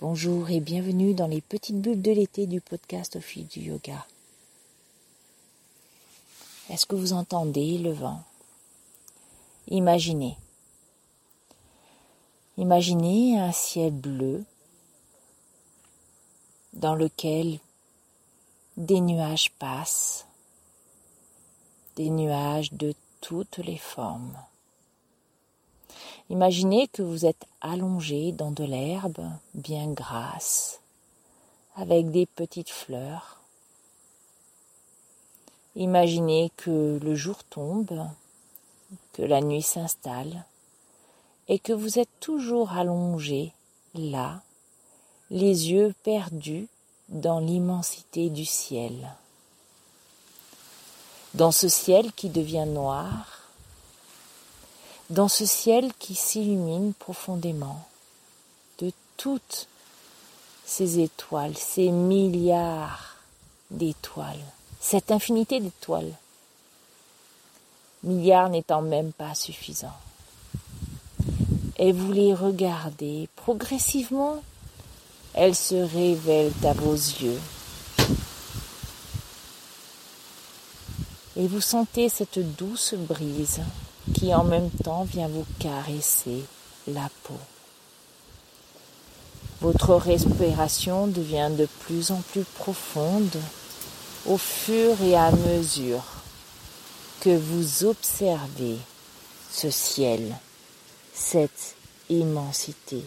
Bonjour et bienvenue dans les petites bulles de l'été du podcast Au fil du yoga. Est-ce que vous entendez le vent ? Imaginez un ciel bleu dans lequel des nuages passent, des nuages de toutes les formes. Imaginez que vous êtes allongé dans de l'herbe bien grasse, avec des petites fleurs. Imaginez que le jour tombe, que la nuit s'installe, et que vous êtes toujours allongé là, les yeux perdus dans l'immensité du ciel. Dans ce ciel qui devient noir, dans ce ciel qui s'illumine profondément de toutes ces étoiles, ces milliards d'étoiles, cette infinité d'étoiles. Milliards n'étant même pas suffisants. Et vous les regardez progressivement, elles se révèlent à vos yeux. Et vous sentez cette douce brise qui en même temps vient vous caresser la peau. Votre respiration devient de plus en plus profonde au fur et à mesure que vous observez ce ciel, cette immensité.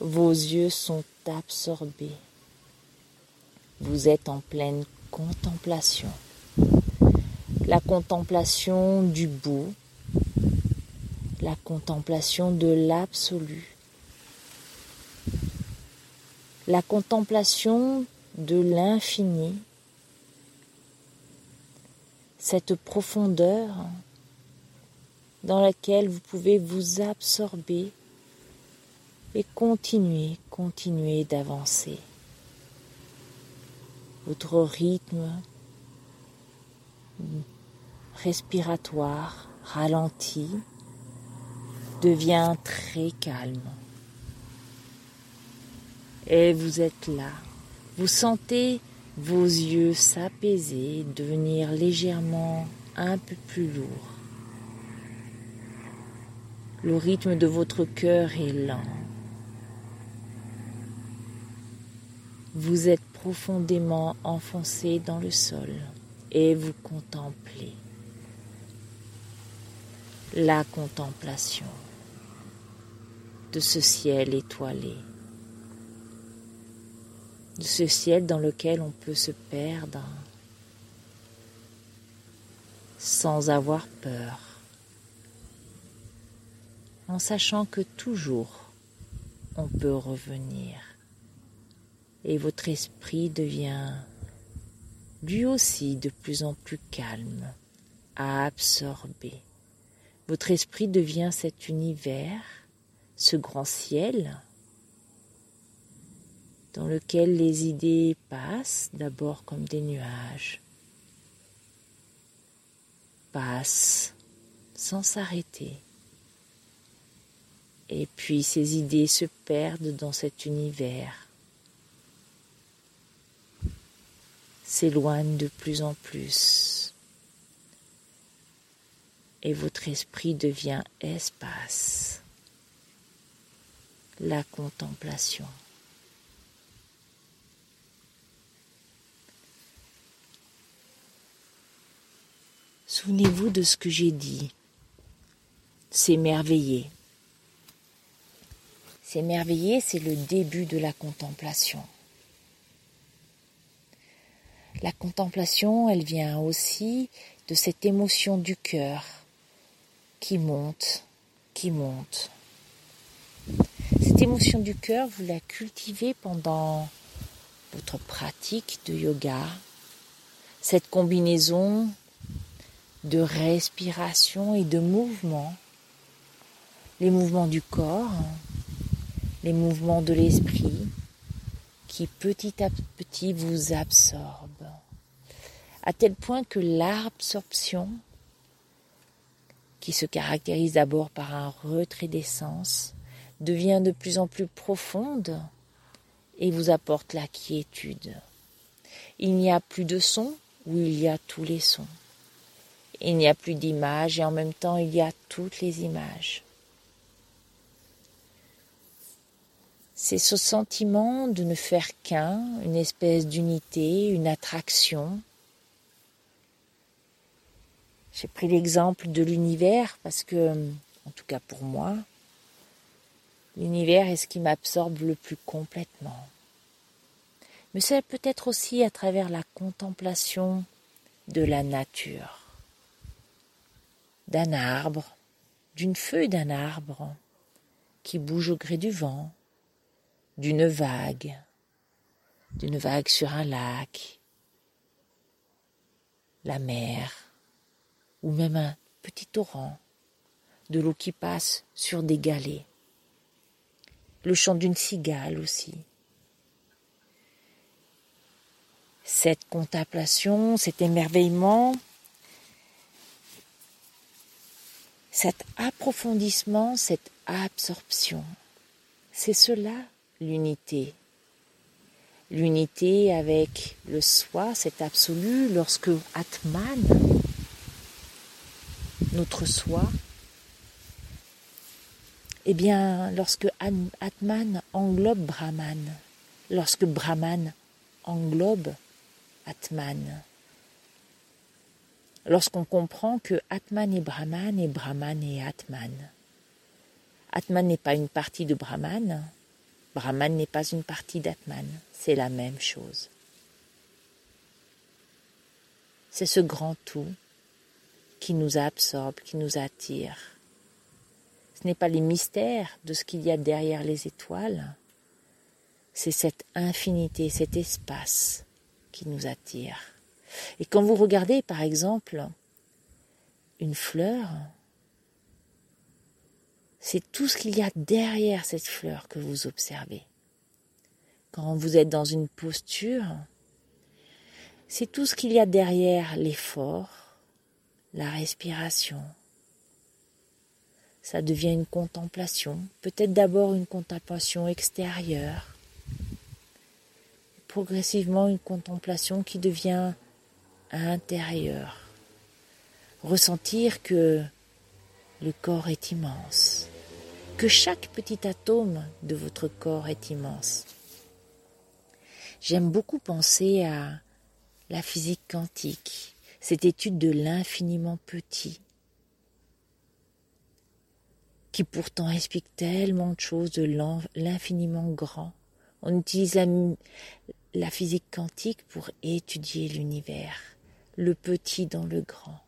Vos yeux sont absorbés. Vous êtes en pleine contemplation. La contemplation du beau, la contemplation de l'absolu, la contemplation de l'infini, cette profondeur dans laquelle vous pouvez vous absorber et continuer d'avancer. Votre rythme respiratoire ralenti devient très calme. Et vous êtes là, vous sentez vos yeux s'apaiser, devenir légèrement un peu plus lourds. Le rythme de votre cœur est lent. Vous êtes profondément enfoncé dans le sol et vous contemplez. La contemplation de ce ciel étoilé, de ce ciel dans lequel on peut se perdre sans avoir peur, en sachant que toujours on peut revenir. Et votre esprit devient lui aussi de plus en plus calme, à absorber. Votre esprit devient cet univers, ce grand ciel, dans lequel les idées passent d'abord comme des nuages, passent sans s'arrêter. Et puis ces idées se perdent dans cet univers, s'éloignent de plus en plus. Et votre esprit devient espace, la contemplation. Souvenez-vous de ce que j'ai dit, s'émerveiller. S'émerveiller, c'est le début de la contemplation. La contemplation, elle vient aussi de cette émotion du cœur, qui monte. Cette émotion du cœur, vous la cultivez pendant votre pratique de yoga. Cette combinaison de respiration et de mouvement, les mouvements du corps, les mouvements de l'esprit qui petit à petit vous absorbent, à tel point que l'absorption qui se caractérise d'abord par un retrait des sens, devient de plus en plus profonde et vous apporte la quiétude. Il n'y a plus de son où il y a tous les sons. Il n'y a plus d'images et en même temps il y a toutes les images. C'est ce sentiment de ne faire qu'un, une espèce d'unité, une attraction. J'ai pris l'exemple de l'univers parce que, en tout cas pour moi, l'univers est ce qui m'absorbe le plus complètement. Mais c'est peut-être aussi à travers la contemplation de la nature, d'un arbre, d'une feuille d'un arbre qui bouge au gré du vent, d'une vague sur un lac, la mer, ou même un petit torrent, de l'eau qui passe sur des galets, le chant d'une cigale aussi. Cette contemplation, cet émerveillement, cet approfondissement, cette absorption, c'est cela l'unité. L'unité avec le soi, cet absolu, lorsque Atman, notre soi, eh bien, lorsque Atman englobe Brahman, lorsque Brahman englobe Atman, lorsqu'on comprend que Atman est Brahman et Brahman est Atman. Atman n'est pas une partie de Brahman, Brahman n'est pas une partie d'Atman, c'est la même chose. C'est ce grand tout qui nous absorbe, qui nous attire. Ce n'est pas les mystères de ce qu'il y a derrière les étoiles, c'est cette infinité, cet espace qui nous attire. Et quand vous regardez, par exemple, une fleur, c'est tout ce qu'il y a derrière cette fleur que vous observez. Quand vous êtes dans une posture, c'est tout ce qu'il y a derrière l'effort, la respiration. Ça devient une contemplation, peut-être d'abord une contemplation extérieure, progressivement une contemplation qui devient intérieure. Ressentir que le corps est immense, que chaque petit atome de votre corps est immense. J'aime beaucoup penser à la physique quantique, cette étude de l'infiniment petit, qui pourtant explique tellement de choses de l'infiniment grand. On utilise la physique quantique pour étudier l'univers, le petit dans le grand.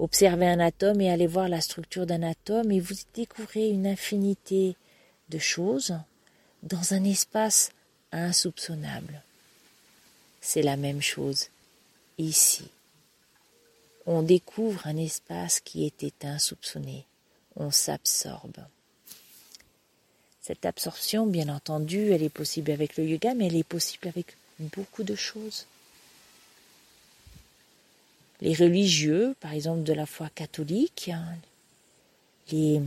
Observez un atome et allez voir la structure d'un atome et vous découvrez une infinité de choses dans un espace insoupçonnable. C'est la même chose ici. On découvre un espace qui était insoupçonné. On s'absorbe. Cette absorption, bien entendu, elle est possible avec le yoga, mais elle est possible avec beaucoup de choses. Les religieux, par exemple de la foi catholique, les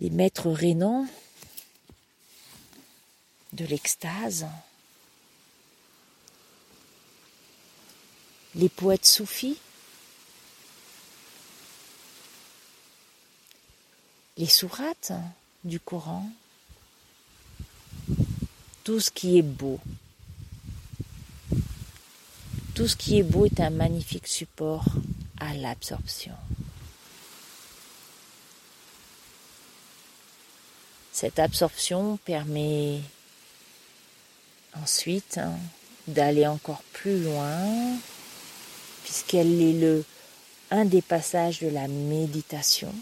maîtres rénants de l'extase, les poètes soufis, les sourates du Coran, tout ce qui est beau. Tout ce qui est beau est un magnifique support à l'absorption. Cette absorption permet ensuite d'aller encore plus loin, puisqu'elle est un des passages de la méditation.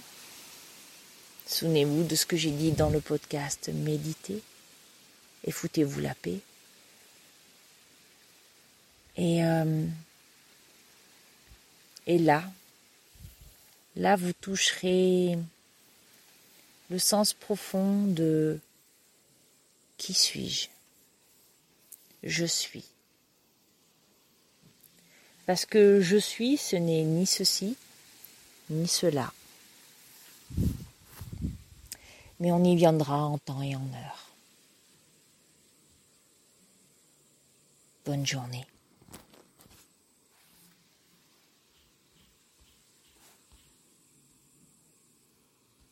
Souvenez-vous de ce que j'ai dit dans le podcast « Méditez et foutez-vous la paix ». Et là vous toucherez le sens profond de qui suis-je ? Je suis. Parce que je suis, ce n'est ni ceci, ni cela. mais on y viendra en temps et en heure. Bonne journée.